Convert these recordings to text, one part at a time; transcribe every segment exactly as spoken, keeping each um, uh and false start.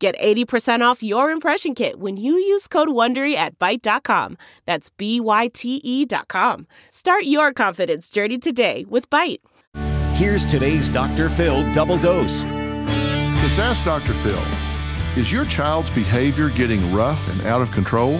Get eighty percent off your impression kit when you use code WONDERY at byte dot com. That's B Y T E dot com. Start your confidence journey today with Byte. Here's today's Doctor Phil Double Dose. It's Ask Doctor Phil. Is your child's behavior getting rough and out of control?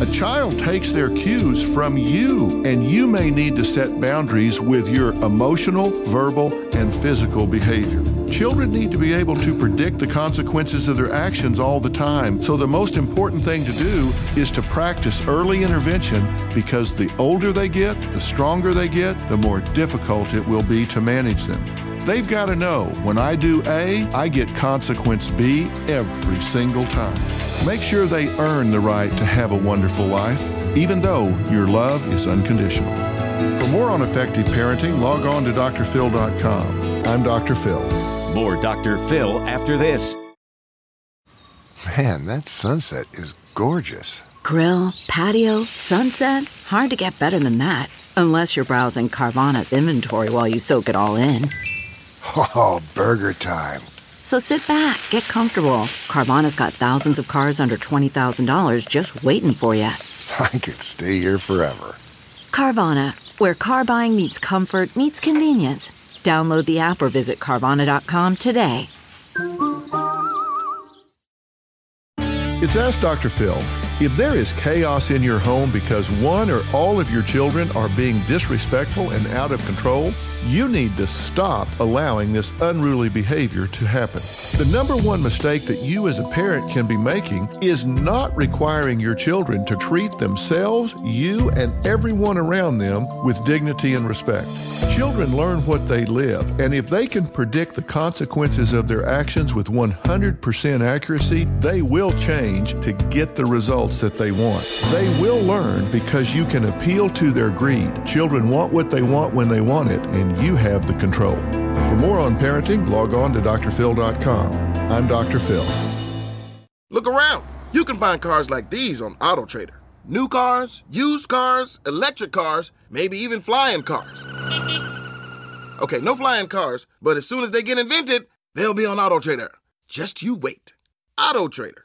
A child takes their cues from you, and you may need to set boundaries with your emotional, verbal, and physical behavior. Children need to be able to predict the consequences of their actions all the time. So the most important thing to do is to practice early intervention, because the older they get, the stronger they get, the more difficult it will be to manage them. They've got to know, when I do A, I get consequence B every single time. Make sure they earn the right to have a wonderful life, even though your love is unconditional. For more on effective parenting, log on to d r phil dot com. I'm Doctor Phil. More Doctor Phil after this. Man, that sunset is gorgeous. Grill, patio, sunset. Hard to get better than that. Unless you're browsing Carvana's inventory while you soak it all in. Oh, burger time. So sit back, get comfortable. Carvana's got thousands of cars under twenty thousand dollars just waiting for you. I could stay here forever. Carvana, where car buying meets comfort meets convenience. Download the app or visit Carvana dot com today. It's Ask Doctor Phil. If there is chaos in your home because one or all of your children are being disrespectful and out of control, you need to stop allowing this unruly behavior to happen. The number one mistake that you as a parent can be making is not requiring your children to treat themselves, you, and everyone around them with dignity and respect. Children learn what they live, and if they can predict the consequences of their actions with one hundred percent accuracy, they will change to get the results that they want. They will learn because you can appeal to their greed. Children want what they want when they want it, and you have the control. For more on parenting, log on to d r phil dot com. I'm Doctor Phil. Look around. You can find cars like these on Auto Trader. New cars, used cars, electric cars, maybe even flying cars. Okay, no flying cars, but as soon as they get invented, they'll be on Auto Trader. Just you wait. Auto Trader.